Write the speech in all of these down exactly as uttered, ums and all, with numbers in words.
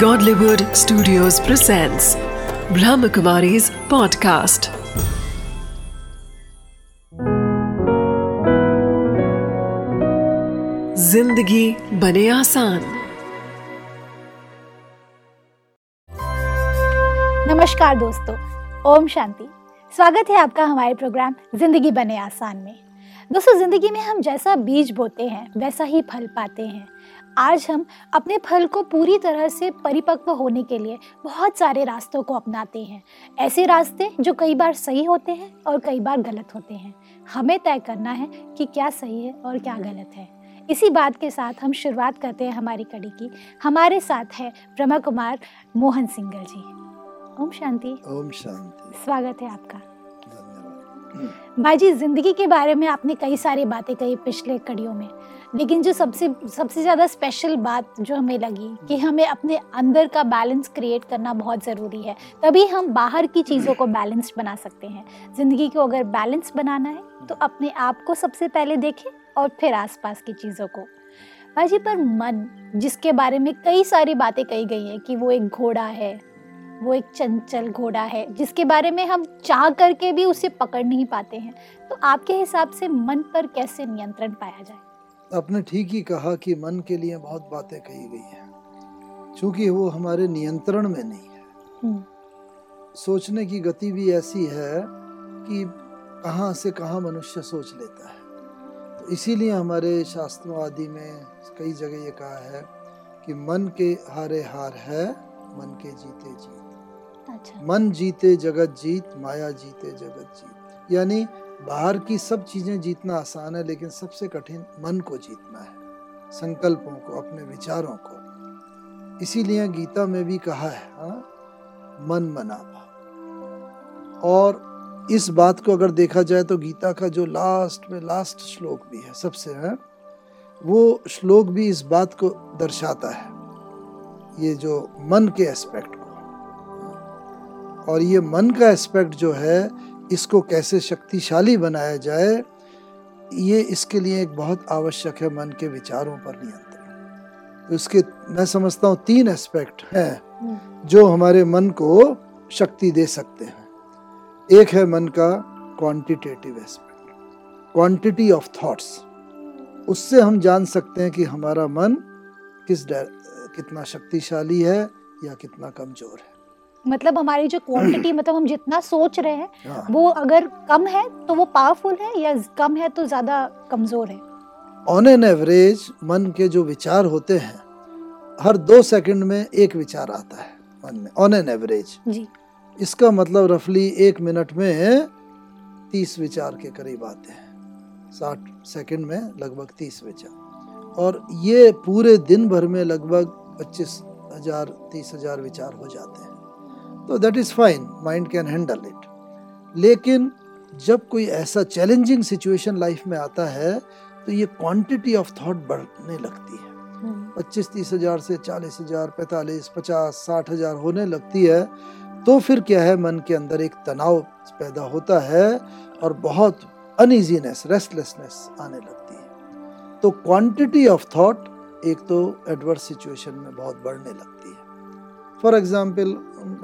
Godlywood Studios presents Brahmakumari's Podcast. जिंदगी बने आसान। नमस्कार दोस्तों, ओम शांति। स्वागत है आपका हमारे प्रोग्राम जिंदगी बने आसान में। दोस्तों, जिंदगी में हम जैसा बीज बोते हैं वैसा ही फल पाते हैं। आज हम अपने फल को पूरी तरह से परिपक्व होने के लिए बहुत सारे रास्तों को अपनाते हैं, ऐसे रास्ते जो कई बार सही होते हैं और कई बार गलत होते हैं। हमें तय करना है कि क्या सही है और क्या गलत है। इसी बात के साथ हम शुरुआत करते हैं हमारी कड़ी की। हमारे साथ है ब्रह्म कुमार मोहन सिंघल जी। ओम शांति। ओम शांति। स्वागत है आपका भाई जी। जिंदगी के बारे में आपने कई सारी बातें कही पिछले कड़ियों में, लेकिन जो सबसे सबसे ज़्यादा स्पेशल बात जो हमें लगी कि हमें अपने अंदर का बैलेंस क्रिएट करना बहुत ज़रूरी है, तभी हम बाहर की चीज़ों को बैलेंस बना सकते हैं। ज़िंदगी को अगर बैलेंस बनाना है तो अपने आप को सबसे पहले देखें और फिर आसपास की चीज़ों को। भाई जी, पर मन, जिसके बारे में कई सारी बातें कही गई हैं कि वो एक घोड़ा है, वो एक चंचल घोड़ा है जिसके बारे में हम चाह करके भी उसे पकड़ नहीं पाते हैं, तो आपके हिसाब से मन पर कैसे नियंत्रण पाया जाए? आपने ठीक ही कहा कि मन के लिए बहुत बातें कही गई हैं, क्योंकि वो हमारे नियंत्रण में नहीं है। हुँ. सोचने की गति भी ऐसी है कि कहाँ से कहाँ मनुष्य सोच लेता है। तो इसीलिए हमारे शास्त्रों आदि में कई जगह ये कहा है कि मन के हारे हार है, मन के जीते जीत। अच्छा। मन जीते जगत जीत, माया जीते जगत जीत। यानी बाहर की सब चीजें जीतना आसान है, लेकिन सबसे कठिन मन को जीतना है, संकल्पों को, अपने विचारों को। इसीलिए गीता में भी कहा है, हा? मन मना। और इस बात को अगर देखा जाए तो गीता का जो लास्ट में लास्ट श्लोक भी है सबसे, है वो श्लोक भी इस बात को दर्शाता है, ये जो मन के एस्पेक्ट को। और ये मन का एस्पेक्ट जो है, इसको कैसे शक्तिशाली बनाया जाए, ये इसके लिए एक बहुत आवश्यक है मन के विचारों पर नियंत्रण। तो इसके मैं समझता हूँ तीन एस्पेक्ट हैं जो हमारे मन को शक्ति दे सकते हैं। एक है मन का quantitative aspect, quantity of thoughts. उससे हम जान सकते हैं कि हमारा मन किस डाय कितना शक्तिशाली है या कितना कमजोर है। मतलब हमारी जो क्वांटिटी मतलब हम जितना सोच रहे हैं, हाँ। वो अगर कम है तो वो पावरफुल है, या कम है तो ज्यादा कमजोर है। ऑन एन एवरेज मन के जो विचार होते हैं, हर दो सेकंड में एक विचार आता है मन में, ऑन एन एवरेज जी। इसका मतलब रफली एक मिनट में तीस विचार के करीब आते हैं, साठ सेकंड में लगभग तीस विचार। और ये पूरे दिन भर में लगभग पच्चीस हजार तीस हजार विचार हो जाते हैं। तो that is fine, mind can handle it. लेकिन जब कोई ऐसा चैलेंजिंग सिचुएशन लाइफ में आता है तो ये क्वांटिटी ऑफ थॉट बढ़ने लगती है। पच्चीस तीस हजार से चालीस हजार पैंतालीस पचास साठ हजार होने लगती है। तो फिर क्या है, मन के अंदर एक तनाव पैदा होता है और बहुत अनईजीनेस, रेस्टलेसनेस आने लगती है। तो क्वांटिटी ऑफ थॉट एक तो एडवर्स सिचुएशन में बहुत बढ़ने लगती है। फॉर एग्जांपल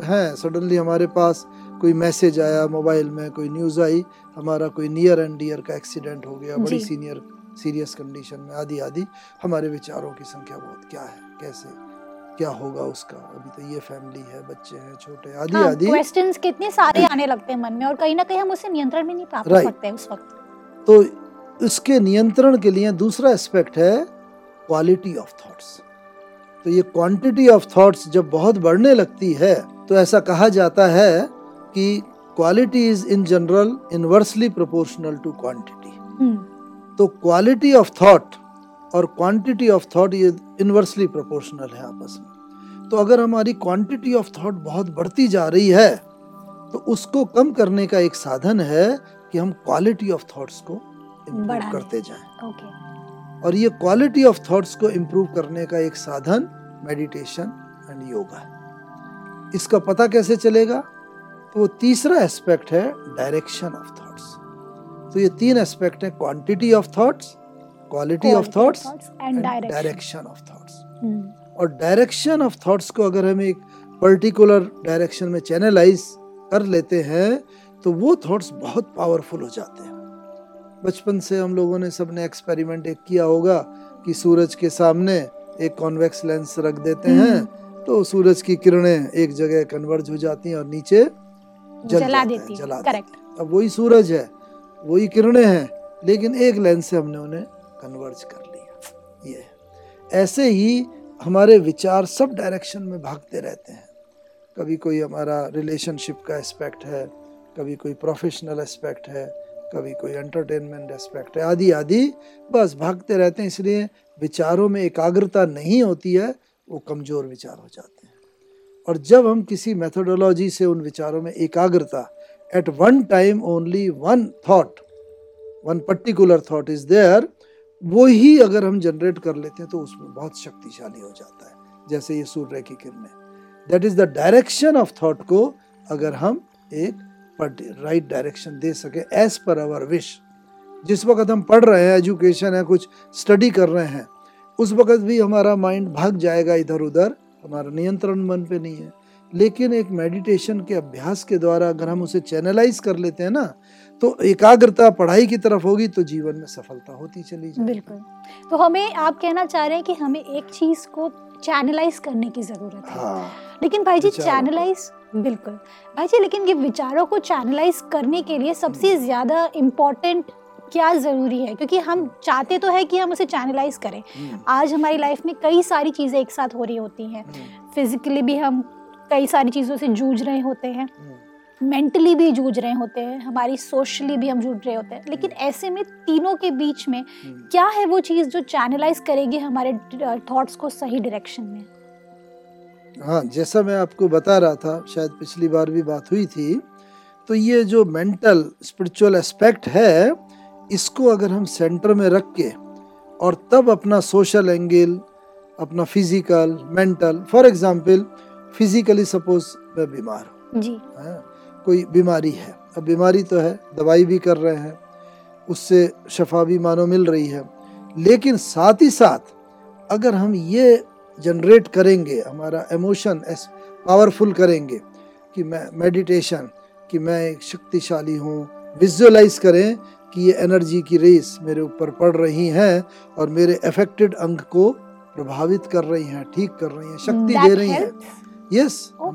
है, सडनली हमारे पास कोई मैसेज आया मोबाइल में, कोई न्यूज़ आई, हमारा कोई नियर एंड डियर का एक्सीडेंट हो गया, बड़ी सीनियर सीरियस कंडीशन में, आदि आदि। हमारे विचारों की संख्या बहुत, क्या है, कैसे, क्या होगा उसका, अभी तो ये फैमिली है, बच्चे हैं छोटे, आदि हाँ, आदि क्वेश्चंस कितने सारे आने लगते हैं मन में, और कहीं ना कहीं हम उसे नियंत्रण में नहीं पा सकते उस वक्त। तो इसके नियंत्रण के लिए दूसरा एस्पेक्ट है क्वालिटी ऑफ थॉट्स। तो ये क्वांटिटी ऑफ थॉट्स जब बहुत बढ़ने लगती है तो ऐसा कहा जाता है कि quality is in general inversely proportional to quantity. तो क्वालिटी ऑफ थॉट और क्वांटिटी ऑफ थॉट ये इनवर्सली प्रोपोर्शनल है आपस में। तो अगर हमारी क्वांटिटी ऑफ थॉट बहुत बढ़ती जा रही है तो उसको कम करने का एक साधन है कि हम क्वालिटी ऑफ थॉट्स को इम्प्रूव करते जाएं। ओके। और ये क्वालिटी ऑफ थॉट्स को इम्प्रूव करने का एक साधन मेडिटेशन एंड योगा है। इसका पता कैसे चलेगा? तो वो तीसरा एस्पेक्ट है डायरेक्शन ऑफ थॉट्स। तो ये तीन एस्पेक्ट है, quantity of thoughts, quality of thoughts and direction of thoughts. और डायरेक्शन ऑफ थॉट्स को अगर हम एक पर्टिकुलर डायरेक्शन में चैनलाइज कर लेते हैं तो वो थॉट्स बहुत पावरफुल हो जाते हैं। बचपन से हम लोगों ने सबने एक्सपेरिमेंट एक किया होगा कि सूरज के सामने एक कॉन्वेक्स लेंस रख देते हैं तो सूरज की किरणें एक जगह कन्वर्ज हो जाती हैं और नीचे जल जला देती हैं। करेक्ट। अब वही सूरज है, वही किरणें हैं, लेकिन एक लेंस से हमने उन्हें कन्वर्ज कर लिया। ये ऐसे ही हमारे विचार सब डायरेक्शन में भागते रहते हैं। कभी कोई हमारा रिलेशनशिप का एस्पेक्ट है, कभी कोई प्रोफेशनल एस्पेक्ट है, कभी कोई एंटरटेनमेंट एस्पेक्ट है, आदि आदि, बस भागते रहते हैं। इसलिए विचारों में एकाग्रता नहीं होती है, वो कमज़ोर विचार हो जाते हैं। और जब हम किसी मेथोडोलॉजी से उन विचारों में एकाग्रता, at one time only one thought, one particular thought is there, वो ही अगर हम जनरेट कर लेते हैं तो उसमें बहुत शक्तिशाली हो जाता है। जैसे ये सूर्य की किरणें, that is the direction of thought को अगर हम एक राइट डायरेक्शन दे सके एज पर आवर विश। जिस वक्त हम पढ़ रहे हैं, एजुकेशन है, कुछ स्टडी कर रहे हैं, उस वक्त भी हमारा माइंड भाग जाएगा इधर उधर, हमारा नियंत्रण मन पे नहीं है। लेकिन एक मेडिटेशन के अभ्यास के द्वारा अगर हम उसे चैनलाइज कर लेते हैं ना, तो एकाग्रता पढ़ाई की तरफ होगी तो जीवन में सफलता होती चली जाएगी। बिल्कुल। तो हमें, आप कहना चाह रहे हैं कि हमें एक चीज को चैनलाइज करने की जरूरत है। हाँ, लेकिन भाई जी चैनलाइज, बिल्कुल भाई जी, लेकिन ये विचारों को चैनलाइज करने के लिए सबसे ज़्यादा इम्पोर्टेंट क्या ज़रूरी है? क्योंकि हम चाहते तो है कि हम उसे चैनलाइज करें। आज हमारी लाइफ में कई सारी चीज़ें एक साथ हो रही होती हैं, फिजिकली भी हम कई सारी चीज़ों से जूझ रहे होते हैं, मेंटली भी जूझ रहे होते हैं, हमारी सोशली भी हम जूझ रहे होते हैं, लेकिन ऐसे में तीनों के बीच में क्या है वो चीज़ जो चैनलाइज करेगी हमारे थॉट्स को सही डायरेक्शन में? हाँ, जैसा मैं आपको बता रहा था, शायद पिछली बार भी बात हुई थी, तो ये जो मेंटल स्पिरिचुअल एस्पेक्ट है, इसको अगर हम सेंटर में रख के और तब अपना सोशल एंगल, अपना physical, mental, for example physically suppose मैं बीमार हूँ जी, हाँ, कोई बीमारी है। अब बीमारी तो है, दवाई भी कर रहे हैं, उससे शफा भी मानो मिल रही है, लेकिन साथ ही साथ अगर हम ये जनरेट करेंगे, हमारा इमोशन एस पावरफुल करेंगे कि मैं मेडिटेशन, कि मैं एक शक्तिशाली हूँ, विजुअलाइज करें कि ये एनर्जी की रेस मेरे ऊपर पड़ रही हैं और मेरे अफेक्टेड अंग को प्रभावित कर रही हैं, ठीक कर रही हैं, शक्ति That दे रही हैं। Yes yes, oh.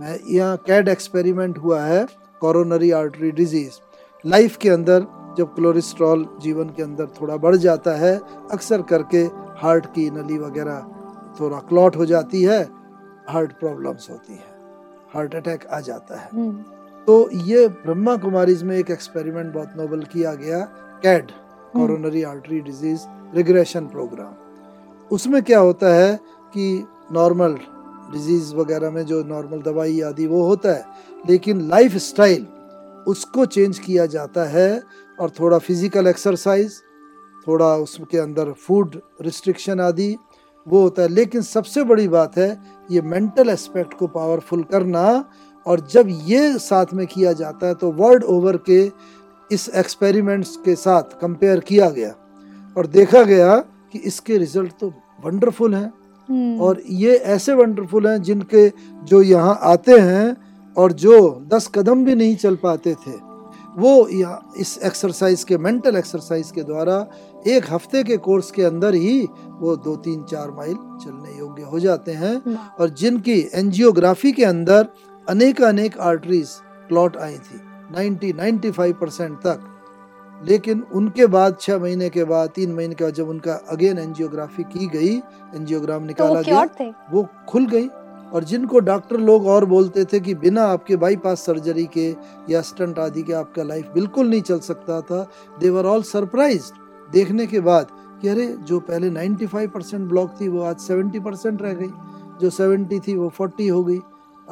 मैं यहाँ कैड एक्सपेरिमेंट हुआ है, कोरोनरी आर्टरी डिजीज। लाइफ के अंदर जब कोलेस्ट्रॉल जीवन के अंदर थोड़ा बढ़ जाता है, अक्सर करके हार्ट की नली वगैरह थोड़ा क्लॉट हो जाती है, हार्ट प्रॉब्लम्स होती है, हार्ट अटैक आ जाता है। hmm. तो ये ब्रह्मा कुमारीज में एक एक्सपेरिमेंट बहुत नोबल किया गया, CAD, coronary artery disease regression programme. उसमें क्या होता है कि नॉर्मल डिजीज वगैरह में जो नॉर्मल दवाई आदि वो होता है, लेकिन लाइफ स्टाइल उसको चेंज किया जाता है और थोड़ा फिजिकल एक्सरसाइज, थोड़ा उसके अंदर फूड रिस्ट्रिक्शन आदि वो होता है। लेकिन सबसे बड़ी बात है ये मेंटल एस्पेक्ट को पावरफुल करना। और जब ये साथ में किया जाता है तो वर्ल्ड ओवर के इस एक्सपेरिमेंट्स के साथ कंपेयर किया गया और देखा गया कि इसके रिजल्ट तो वंडरफुल हैं, और ये ऐसे वंडरफुल हैं जिनके जो यहाँ आते हैं और जो दस कदम भी नहीं चल पाते थे, वो यहाँ इस एक्सरसाइज के, मेंटल एक्सरसाइज के द्वारा एक हफ्ते के कोर्स के अंदर ही वो दो तीन चार माइल चलने योग्य हो जाते हैं। और जिनकी एंजियोग्राफी के अंदर अनेक अनेक आर्टरीज क्लॉट आई थी नब्बे पचानवे परसेंट तक, लेकिन उनके बाद छः महीने के बाद, तीन महीने के बाद जब उनका अगेन एंजियोग्राफी की गई, एंजियोग्राम निकाला तो गया, वो खुल गई। और जिनको डॉक्टर लोग और बोलते थे कि बिना आपके बाईपास सर्जरी के या स्टंट आदि के आपका लाइफ बिल्कुल नहीं चल सकता था, दे वर ऑल सरप्राइज्ड देखने के बाद कि अरे जो पहले पचानवे परसेंट ब्लॉक थी वो आज सत्तर परसेंट रह गई, जो सत्तर थी वो चालीस हो गई,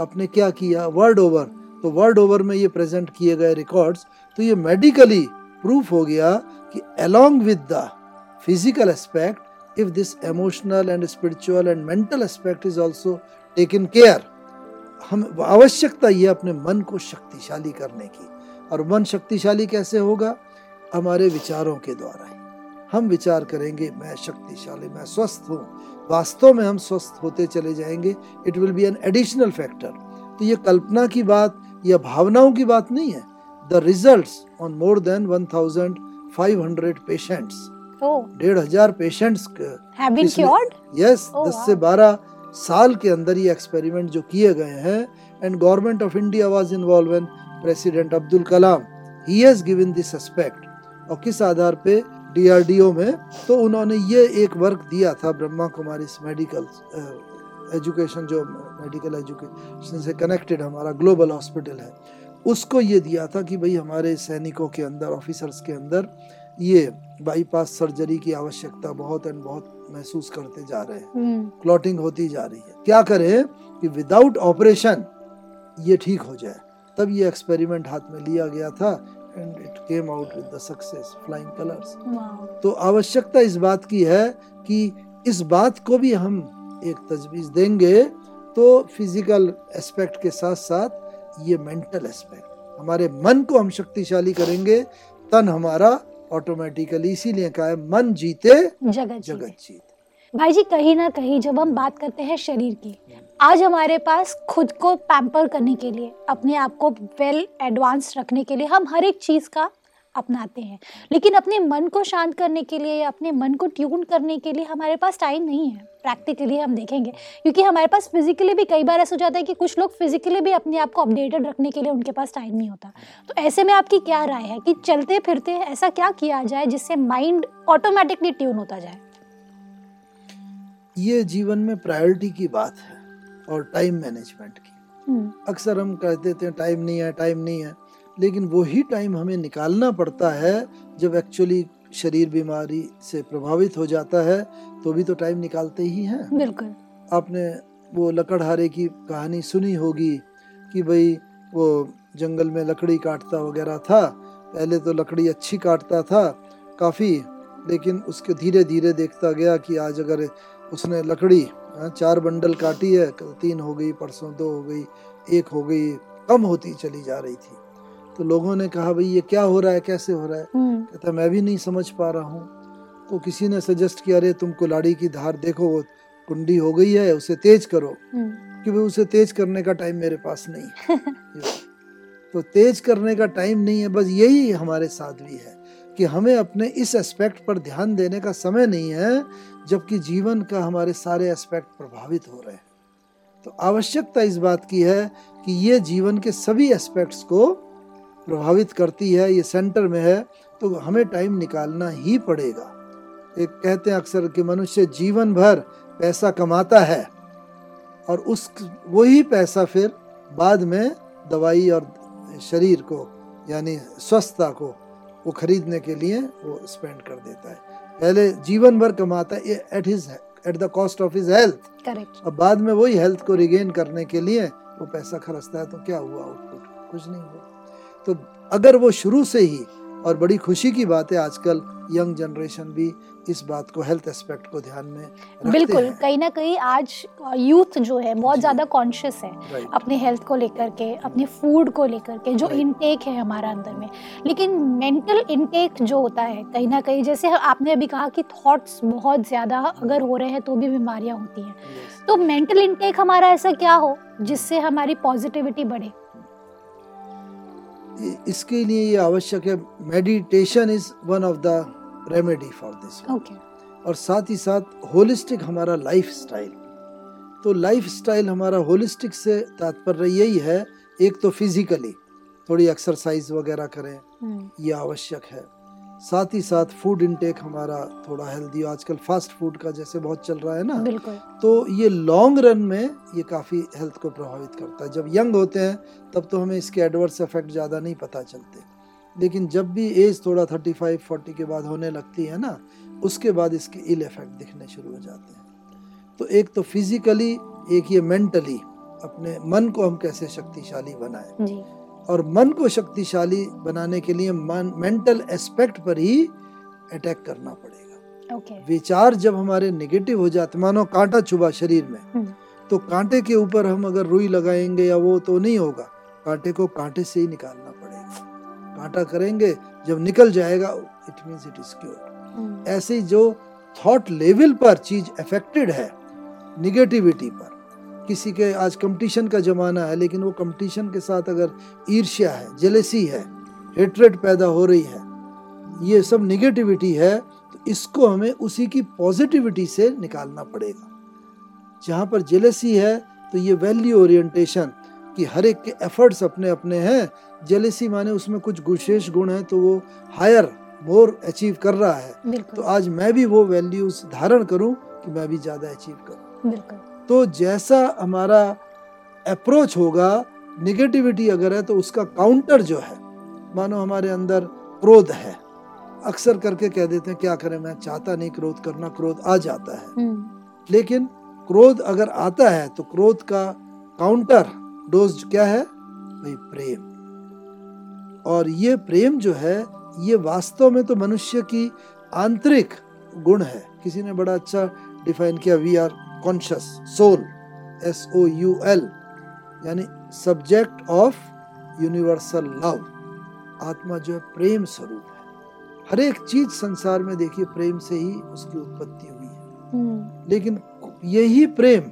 आपने क्या किया? वर्ल्ड ओवर, तो वर्ल्ड ओवर में ये प्रेजेंट किए गए रिकॉर्ड्स। तो ये मेडिकली प्रूफ हो गया कि along with the physical aspect, if this emotional and spiritual and mental aspect is also taken care, हम आवश्यकता ये अपने मन को शक्तिशाली करने की। और मन शक्तिशाली कैसे होगा? हमारे विचारों के द्वारा। हम विचार करेंगे मैं शक्तिशाली, मैं स्वस्थ हूँ, वास्तव में हम स्वस्थ होते चले जाएंगे। It will be an additional factor. तो ये कल्पना की बात या भावनाओं की बात नहीं है। The results on more than पंद्रह सौ पेशेंट्स, डेढ़ हजार patients have been cured. Yes, दस से बारह साल के अंदर ये एक्सपेरिमेंट जो किए गए हैं, and government of India was involve and president Abdul Kalam he has given this suspect. और किस आधार पे? डीआरडीओ में तो उन्होंने ये एक वर्क दिया था, ब्रह्मा कुमारीस मेडिकल एजुकेशन, जो मेडिकल एजुकेशन से कनेक्टेड हमारा ग्लोबल हॉस्पिटल है, उसको ये दिया था कि भाई हमारे सैनिकों के अंदर, ऑफिसर्स के अंदर ये बाईपास सर्जरी की आवश्यकता बहुत एंड बहुत महसूस करते जा रहे हैं, क्लॉटिंग होती जा रही है, क्या करें कि विदाउट ऑपरेशन ये ठीक हो जाए। तब ये एक्सपेरिमेंट हाथ में लिया गया था and it came out with the success, flying colours. तो आवश्यकता इस बात की है कि इस बात को भी हम एक तजवीज़ देंगे तो फिजिकल एस्पेक्ट के साथ साथ ये मेंटल एस्पेक्ट, हमारे मन को हम शक्तिशाली करेंगे, तन हमारा ऑटोमेटिकली, इसीलिए कहा है मन जीते जगत जगत जीते। भाई जी, कहीं ना कहीं जब हम बात करते हैं शरीर की, आज हमारे पास खुद को पैम्पर करने के लिए, अपने आप को वेल एडवांस रखने के लिए हम हर एक चीज़ का अपनाते हैं, लेकिन अपने मन को शांत करने के लिए या अपने मन को ट्यून करने के लिए हमारे पास टाइम नहीं है। प्रैक्टिकली हम देखेंगे, क्योंकि हमारे पास फिजिकली भी कई बार ऐसा हो जाता है कि कुछ लोग फिजिकली भी अपने आप को अपडेटेड रखने के लिए उनके पास टाइम नहीं होता। तो ऐसे में आपकी क्या राय है कि चलते फिरते ऐसा क्या किया जाए जिससे माइंड ऑटोमेटिकली ट्यून होता जाए? ये जीवन में प्रायोरिटी की बात है और टाइम मैनेजमेंट की। अक्सर हम कहते थे टाइम नहीं है, टाइम नहीं है, लेकिन वही टाइम हमें निकालना पड़ता है। जब एक्चुअली शरीर बीमारी से प्रभावित हो जाता है तो भी तो टाइम निकालते ही हैं। बिल्कुल, आपने वो लकड़हारे की कहानी सुनी होगी कि भाई वो जंगल में लकड़ी काटता वगैरह था। पहले तो लकड़ी अच्छी काटता था काफ़ी, लेकिन उसके धीरे धीरे देखता गया कि आज अगर उसने लकड़ी चार बंडल काटी है, कल तीन हो गई, परसों दो हो गई, एक हो गई, कम होती चली जा रही थी। तो लोगों ने कहा भाई ये क्या हो रहा है, कैसे हो रहा है? कहता मैं भी नहीं समझ पा रहा हूँ। तो किसी ने सजेस्ट किया, अरे तुम कुल्हाड़ी की धार देखो, वो कुंडी हो गई है, उसे तेज करो। कि भाई उसे तेज करने का टाइम मेरे पास नहीं है। तो तेज करने का टाइम नहीं है। बस यही हमारे साथ भी है कि हमें अपने इस एस्पेक्ट पर ध्यान देने का समय नहीं है, जबकि जीवन का हमारे सारे एस्पेक्ट प्रभावित हो रहे हैं। तो आवश्यकता इस बात की है कि ये जीवन के सभी एस्पेक्ट्स को प्रभावित करती है, ये सेंटर में है, तो हमें टाइम निकालना ही पड़ेगा। एक कहते हैं अक्सर कि मनुष्य जीवन भर पैसा कमाता है और उस वही पैसा फिर बाद में दवाई और शरीर को, यानी स्वस्थता को, वो खरीदने के लिए वो स्पेंड कर देता है। पहले जीवन भर कमाता है at his at the cost of his health. Correct. अब बाद में वही हेल्थ को रिगेन करने के लिए वो पैसा खर्चता है, तो क्या हुआ आउटपुट? कुछ नहीं हुआ। तो अगर वो शुरू से ही, और बड़ी खुशी की बात है आजकल यंग जनरेशन भी इस बात को, हेल्थ एस्पेक्ट को ध्यान में रखते। बिल्कुल, कहीं ना कहीं आज यूथ जो है बहुत ज़्यादा कॉन्शियस है अपने हेल्थ को लेकर के, अपने फूड को लेकर के, जो इनटेक है हमारा अंदर में। लेकिन मेंटल इनटेक जो होता है, कहीं ना कहीं जैसे आपने अभी कहा कि थॉट्स बहुत ज़्यादा अगर हो रहे हैं तो भी बीमारियाँ होती हैं। तो मेंटल इनटेक हमारा ऐसा क्या हो जिससे हमारी पॉजिटिविटी बढ़े? इसके लिए ये आवश्यक है, meditation is one of the remedy for this. Okay. और साथ ही साथ होलिस्टिक हमारा लाइफस्टाइल। तो लाइफस्टाइल हमारा होलिस्टिक से तात्पर्य यही है, एक तो फिजिकली थोड़ी एक्सरसाइज वगैरह करें, ये आवश्यक है। साथ ही साथ फूड इनटेक हमारा थोड़ा हेल्दी, आजकल फास्ट फूड का जैसे बहुत चल रहा है ना। बिल्कुल। तो ये लॉन्ग रन में ये काफ़ी हेल्थ को प्रभावित करता है। जब यंग होते हैं तब तो हमें इसके एडवर्स इफेक्ट ज़्यादा नहीं पता चलते, लेकिन जब भी एज थोड़ा पैंतीस चालीस के बाद होने लगती है ना, उसके बाद इसके इल इफेक्ट दिखने शुरू हो जाते हैं। तो एक तो फिजिकली, एक ये मेंटली, अपने मन को हम कैसे शक्तिशाली बनाएं। जी। और मन को शक्तिशाली बनाने के लिए मन, मेंटल एस्पेक्ट पर ही अटैक करना पड़ेगा। ओके। विचार जब हमारे नेगेटिव हो जाते, मानो कांटा चुभा शरीर में, तो कांटे के ऊपर हम अगर रुई लगाएंगे या वो तो नहीं होगा, कांटे को कांटे से ही निकालना पड़ेगा। कांटा करेंगे, जब निकल जाएगा it means it is cured. ऐसे जो थॉट लेवल पर चीज अफेक्टेड है निगेटिविटी पर, किसी के आज कंपटीशन का ज़माना है लेकिन वो कंपटीशन के साथ अगर ईर्ष्या है, जेलेसी है, हेट्रेट पैदा हो रही है, ये सब निगेटिविटी है, तो इसको हमें उसी की पॉजिटिविटी से निकालना पड़ेगा। जहाँ पर जेलेसी है तो ये वैल्यू ओरिएंटेशन कि हर एक के एफर्ट्स अपने अपने हैं, जेलेसी माने उसमें कुछ विशेष गुण है तो वो हायर मोर अचीव कर रहा है, तो आज मैं भी वो वैल्यूज़ धारण करूँ कि मैं भी ज़्यादा अचीव करूँ। तो जैसा हमारा अप्रोच होगा, निगेटिविटी अगर है तो उसका काउंटर जो है, मानो हमारे अंदर क्रोध है, अक्सर करके कह देते हैं क्या करें, मैं चाहता नहीं क्रोध करना, क्रोध आ जाता है। लेकिन क्रोध अगर आता है तो क्रोध का काउंटर डोज क्या है भाई, प्रेम। और ये प्रेम जो है ये वास्तव में तो मनुष्य की आंतरिक गुण है। किसी ने बड़ा अच्छा डिफाइन किया, we are conscious soul, S O U L, यानी सब्जेक्ट ऑफ यूनिवर्सल लव। आत्मा जो है प्रेम स्वरूप है। हर एक चीज संसार में देखिए प्रेम से ही उसकी उत्पत्ति हुई है। लेकिन यही प्रेम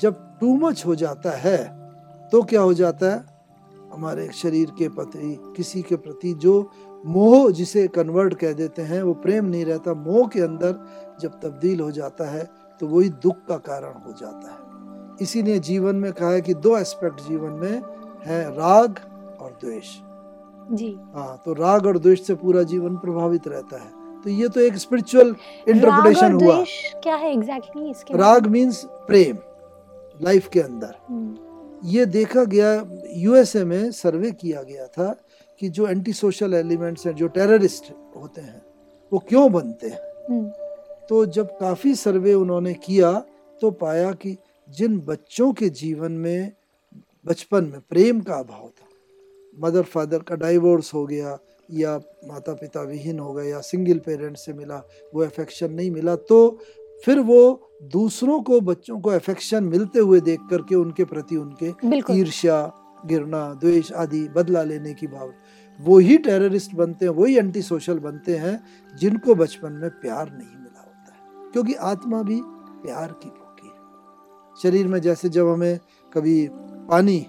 जब टू मच हो जाता है तो क्या हो जाता है, हमारे शरीर के प्रति, किसी के प्रति जो मोह, जिसे कन्वर्ट कह देते हैं, वो प्रेम नहीं रहता, मोह के अंदर जब तब्दील हो जाता है तो वही दुख का कारण हो जाता है। इसीलिए जीवन में कहा है कि दो एस्पेक्ट जीवन में है, राग और द्वेष। जी हाँ, तो राग और द्वेष से पूरा जीवन प्रभावित रहता है। तो ये तो एक स्पिरिचुअल इंटरप्रिटेशन हुआ। राग और द्वेष क्या है एग्जैक्टली इसके? राग मींस प्रेम लाइफ के अंदर। ये देखा गया, यूएसए में सर्वे किया गया था कि जो एंटी सोशल एलिमेंट्स हैं, जो टेररिस्ट होते हैं, वो क्यों बनते हैं। तो जब काफ़ी सर्वे उन्होंने किया तो पाया कि जिन बच्चों के जीवन में बचपन में प्रेम का अभाव था, मदर फादर का डाइवोर्स हो गया या माता पिता विहीन हो गए या सिंगल पेरेंट से मिला, वो अफेक्शन नहीं मिला, तो फिर वो दूसरों को, बच्चों को अफेक्शन मिलते हुए देख करके उनके प्रति उनके ईर्ष्या, घृणा, द्वेष आदि, बदला लेने की भावना, वही टेररिस्ट बनते हैं, वही एंटी सोशल बनते हैं जिनको बचपन में प्यार नहीं मिला होता है। क्योंकि आत्मा भी प्यार की भूखी है। शरीर में जैसे जब हमें कभी पानी,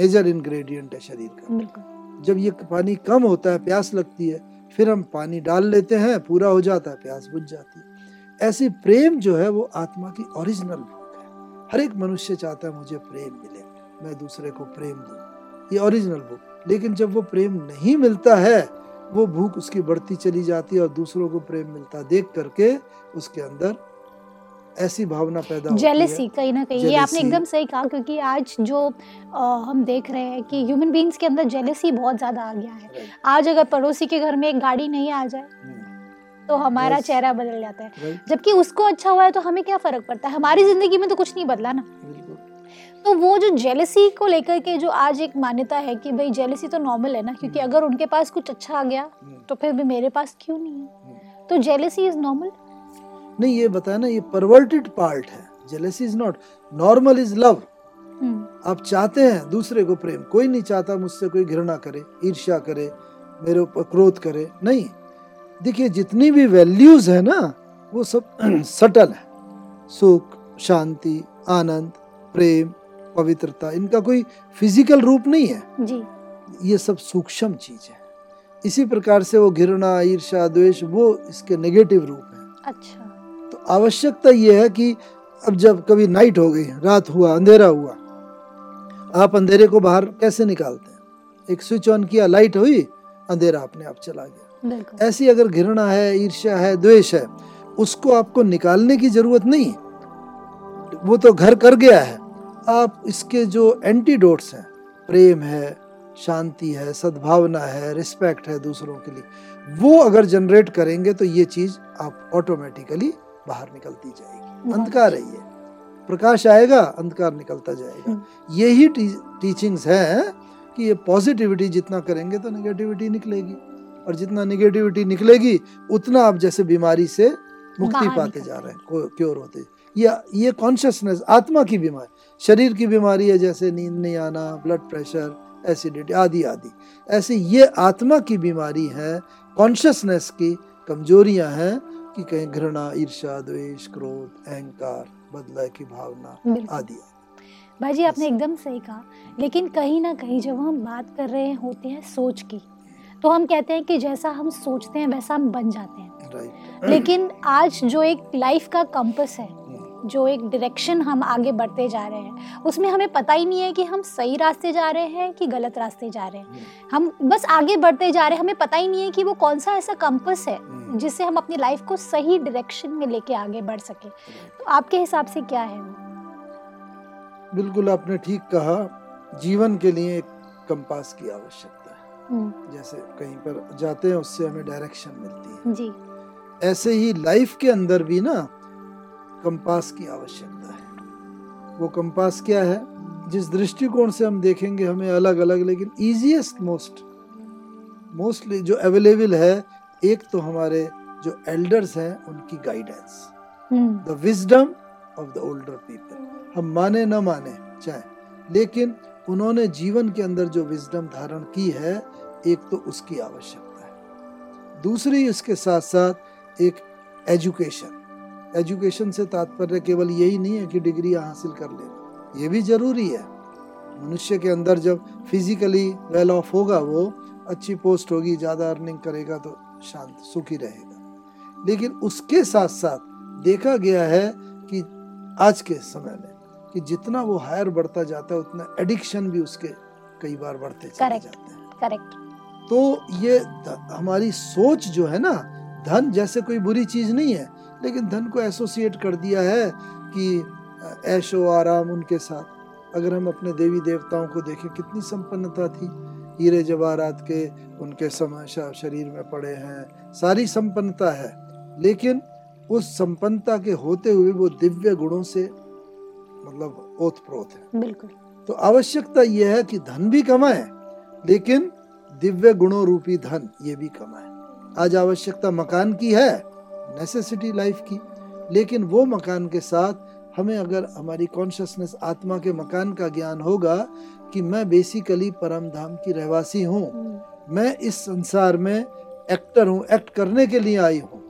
मेजर इंग्रेडिएंट है शरीर का, जब ये पानी कम होता है प्यास लगती है, फिर हम पानी डाल लेते हैं, पूरा हो जाता है, प्यास बुझ जाती है। ऐसे प्रेम जो है वो आत्मा की ओरिजिनल भूख है। हर एक मनुष्य चाहता है मुझे प्रेम मिले, मैं दूसरे को प्रेम दूँ, ये ओरिजिनल भूख। लेकिन जब वो प्रेम नहीं मिलता है, वो भूख उसकी बढ़ती चली जाती है और दूसरों को प्रेम मिलता देख करके उसके अंदर ऐसी भावना पैदा होती है, जेलेसी कहीं ना कहीं। ये आपने एकदम सही कहा, क्योंकि आज जो आ, हम देख रहे हैं कि ह्यूमन बीइंग्स के अंदर जेलेसी बहुत ज़्यादा आ गया है। आज अगर पड़ोसी के घर में एक गाड़ी नहीं आ जाए तो हमारा चेहरा बदल जाता है, जबकि उसको अच्छा हुआ है तो हमें क्या फ़र्क पड़ता है, हमारी ज़िंदगी में तो कुछ नहीं बदला ना। तो वो जो जेलेसी को लेकर के जो आज एक मान्यता है कि भाई जेलेसी तो नॉर्मल है ना, क्योंकि अगर उनके पास कुछ अच्छा आ गया तो फिर भी मेरे पास क्यों नहीं है, तो जेलेसी इज़ नॉर्मल नहीं। ये बताया ना, ये परवर्टेड पार्ट है, jealousy is not normal, is love. आप चाहते हैं दूसरे को प्रेम, कोई नहीं चाहता मुझसे कोई घृणा करे, ईर्ष्या करे, मेरे ऊपर क्रोध करे, नहीं। देखिए जितनी भी वैल्यूज है ना वो सब सटल है, सुख, शांति, आनंद, प्रेम, पवित्रता, इनका कोई फिजिकल रूप नहीं है जी। ये सब सूक्ष्म चीज है। इसी प्रकार से वो घृणा, ईर्ष्या, द्वेष वो इसके नेगेटिव रूप है। अच्छा, तो आवश्यकता ये है कि अब जब कभी नाइट हो गई, रात हुआ, अंधेरा हुआ, आप अंधेरे को बाहर कैसे निकालते हैं, एक स्विच ऑन किया, लाइट हुई, अंधेरा अपने आप चला गया। ऐसी अगर घृणा है, ईर्ष्या है, द्वेष है, उसको आपको निकालने की जरूरत नहीं, वो तो घर कर गया है। आप इसके जो एंटीडोट्स हैं, प्रेम है, शांति है, सद्भावना है, रिस्पेक्ट है दूसरों के लिए, वो अगर जनरेट करेंगे तो ये चीज़ आप ऑटोमेटिकली बाहर निकलती जाएगी। अंधकार है, ये प्रकाश आएगा, अंधकार निकलता जाएगा। यही टी, टीचिंग्स हैं कि ये पॉजिटिविटी जितना करेंगे तो नेगेटिविटी निकलेगी, और जितना नेगेटिविटी निकलेगी उतना आप जैसे बीमारी से मुक्ति पाते जा रहे हैं, क्योर होते। या ये कॉन्शियसनेस आत्मा की बीमारी, शरीर की बीमारी है जैसे नींद नहीं आना, ब्लड प्रेशर, एसिडिटी आदि आदि, ऐसे ये आत्मा की बीमारी है, कॉन्शियसनेस की, कमजोरियां हैं कि कहीं घृणा, ईर्ष्या, द्वेष, क्रोध, अहंकार, बदला की भावना आदि। भाजी आपने एकदम सही कहा, लेकिन कहीं ना कहीं जब हम बात कर रहे होते हैं सोच की, तो हम कहते हैं कि जैसा हम सोचते हैं वैसा हम बन जाते हैं। right. लेकिन आज जो एक लाइफ का कंपस है, जो एक डायरेक्शन हम आगे बढ़ते जा रहे हैं, उसमें हमें पता ही नहीं है कि हम सही रास्ते जा रहे हैं कि गलत रास्ते जा रहे हैं। हम बस आगे बढ़ते जा रहे हैं, हमें पता ही नहीं है कि वो कौन सा ऐसा कंपस है जिससे हम अपनी लाइफ को सही डायरेक्शन में लेके आगे बढ़ सके। तो आपके हिसाब से क्या है? बिल्कुल आपने ठीक कहा, जीवन के लिए एक कंपास की आवश्यकता है। जैसे कहीं पर जाते हैं उससे हमें डायरेक्शन मिलती है, जी ऐसे ही लाइफ के अंदर भी ना कंपास की आवश्यकता है। वो कंपास क्या है? जिस दृष्टिकोण से हम देखेंगे हमें अलग अलग, लेकिन ईजीएस्ट मोस्ट मोस्टली जो अवेलेबल है, एक तो हमारे जो एल्डर्स हैं उनकी guidance, the wisdom of the older people. हम माने ना माने चाहे, लेकिन उन्होंने जीवन के अंदर जो विजडम धारण की है, एक तो उसकी आवश्यकता है। दूसरी इसके साथ साथ एक एजुकेशन। एजुकेशन से तात्पर्य केवल यही नहीं है कि डिग्रियां हासिल कर लेना, ये भी जरूरी है। मनुष्य के अंदर जब फिजिकली वेल ऑफ होगा, वो अच्छी पोस्ट होगी, ज़्यादा अर्निंग करेगा, तो शांत सुखी रहेगा। लेकिन उसके साथ साथ देखा गया है कि आज के समय में कि जितना वो हायर बढ़ता जाता है, उतना एडिक्शन भी उसके कई बार बढ़ते चले जाते हैं। करेक्ट। तो ये हमारी सोच जो है ना, धन जैसे कोई बुरी चीज़ नहीं है, लेकिन धन को एसोसिएट कर दिया है कि ऐशो आराम उनके साथ। अगर हम अपने देवी देवताओं को देखें, कितनी संपन्नता थी, हीरे जवाहरात के उनके समय शरीर में पड़े हैं, सारी संपन्नता है, लेकिन उस संपन्नता के होते हुए वो दिव्य गुणों से मतलब ओतप्रोत है। बिल्कुल। तो आवश्यकता यह है कि धन भी कमाए, लेकिन दिव्य गुणों रूपी धन ये भी कमाए। आज आवश्यकता मकान की है, नेसेसिटी लाइफ की, लेकिन वो मकान के साथ हमें अगर हमारी कॉन्शसनेस आत्मा के मकान का ज्ञान होगा कि मैं बेसिकली परम धाम की रहवासी हूँ, मैं इस संसार में एक्टर हूँ, एक्ट करने के लिए आई हूँ,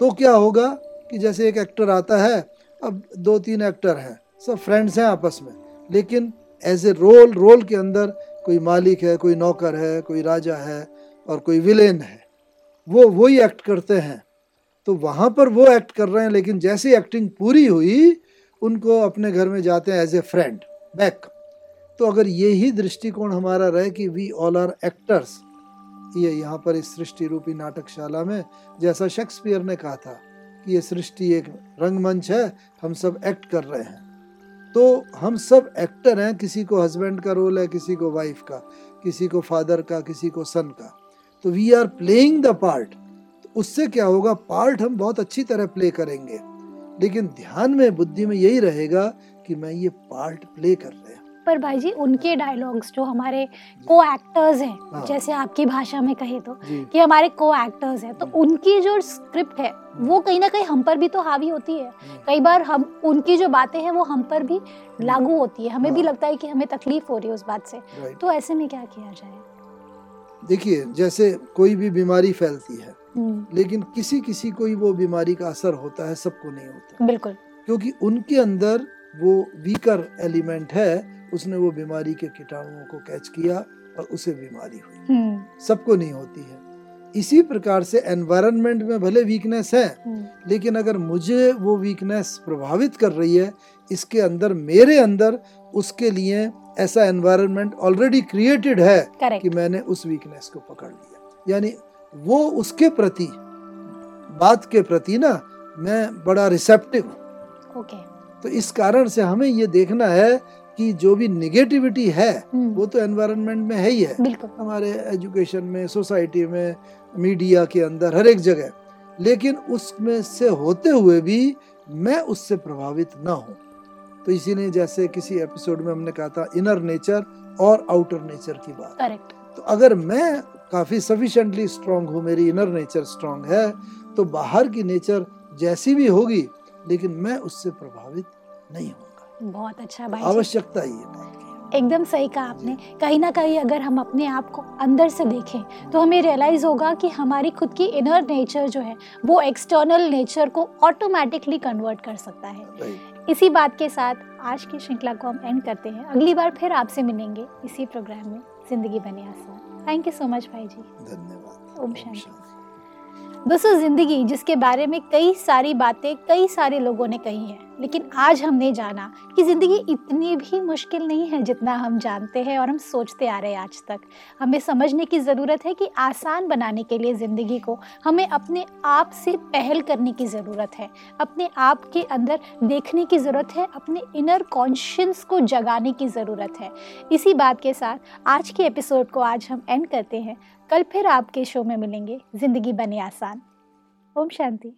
तो क्या होगा कि जैसे एक एक्टर आता है, अब दो तीन एक्टर हैं, सब फ्रेंड्स हैं आपस में, लेकिन एज ए रोल रोल के अंदर कोई मालिक है, कोई नौकर है, कोई राजा है और कोई विलेन है, वो वही एक्ट करते हैं। तो वहाँ पर वो एक्ट कर रहे हैं, लेकिन जैसे एक्टिंग पूरी हुई, उनको अपने घर में जाते हैं एज ए फ्रेंड बैक। तो अगर यही दृष्टिकोण हमारा रहे कि वी ऑल आर एक्टर्स, ये यहाँ पर इस सृष्टि रूपी नाटकशाला में, जैसा शेक्सपियर ने कहा था कि ये सृष्टि एक रंगमंच है, हम सब एक्ट कर रहे हैं, तो हम सब एक्टर हैं। किसी को हस्बैंड का रोल है, किसी को वाइफ का, किसी को फादर का, किसी को सन का। तो we are playing the part. उससे क्या होगा, पार्ट हम बहुत अच्छी तरह प्ले करेंगे, लेकिन ध्यान में, बुद्धि में यही रहेगा कि मैं ये पार्ट प्ले कर रहा हूँ। पर भाई जी उनके डायलॉग्स जो हमारे को एक्टर्स हैं, हाँ। जैसे आपकी भाषा में कहे तो कि हमारे को एक्टर्स हैं, तो उनकी जो स्क्रिप्ट है वो कहीं ना कहीं हम पर भी तो हावी होती है। कई बार हम उनकी जो बातें हैं वो हम पर भी लागू होती है, हमें हाँ। भी लगता है कि हमें तकलीफ हो रही है उस बात से। तो ऐसे में क्या किया जाए? देखिए जैसे कोई भी बीमारी फैलती है, लेकिन किसी किसी को ही वो बीमारी का असर होता है, सबको नहीं होता। बिल्कुल। क्योंकि उनके अंदर वो वीकर एलिमेंट है, उसने वो बीमारी के कीटाणुओं को कैच किया और उसे बीमारी हुई। सबको नहीं होती है। इसी प्रकार से एनवायरनमेंट में भले वीकनेस है, लेकिन अगर मुझे वो वीकनेस प्रभावित कर रही है, इसके अंदर मेरे अंदर उसके लिए ऐसा एनवायरनमेंट ऑलरेडी क्रिएटेड है। Correct. कि मैंने उस वीकनेस को पकड़ लिया, यानी वो उसके प्रति, बात के प्रति ना मैं बड़ा रिसेप्टिव हूँ। Okay. तो इस कारण से हमें ये देखना है कि जो भी निगेटिविटी है hmm. वो तो एनवायरनमेंट में है ही है, हमारे एजुकेशन में, सोसाइटी में, मीडिया के अंदर, हर एक जगह। लेकिन उसमें से होते हुए भी मैं उससे प्रभावित ना हूँ। तो इसीलिए जैसे किसी एपिसोड में हमने कहा था इनर नेचर और आउटर नेचर की बात। Correct. तो अगर मैं काफ़ी सफिशेंटली स्ट्रांग हूँ, मेरी इनर नेचर स्ट्रांग है, तो बाहर की नेचर जैसी भी होगी, लेकिन मैं उससे प्रभावित नहीं होगा। बहुत अच्छा भाई। आवश्यकता ही है। एकदम सही कहा आपने। कहीं ना कहीं अगर हम अपने आप को अंदर से देखें तो हमें रियलाइज़ होगा कि हमारी खुद की इनर नेचर जो है वो एक्सटर्नल नेचर को ऑटोमेटिकली कन्वर्ट कर सकता है। इसी बात के साथ आज की श्रृंखला को हम एंड करते हैं। अगली बार फिर आपसे मिलेंगे इसी प्रोग्राम में जिंदगी बने आसान। थैंक यू सो मच भाई जी, धन्यवाद। ओम शांति। दोस्तों, ज़िंदगी जिसके बारे में कई सारी बातें कई सारे लोगों ने कही हैं, लेकिन आज हमने जाना कि ज़िंदगी इतनी भी मुश्किल नहीं है जितना हम जानते हैं और हम सोचते आ रहे हैं आज तक। हमें समझने की ज़रूरत है कि आसान बनाने के लिए ज़िंदगी को हमें अपने आप से पहल करने की ज़रूरत है, अपने आप के अंदर देखने की ज़रूरत है, अपने इनर कॉन्शियस को जगाने की ज़रूरत है। इसी बात के साथ आज के एपिसोड को आज हम एंड करते हैं। कल फिर आपके शो में मिलेंगे जिंदगी बने आसान। ओम शांति।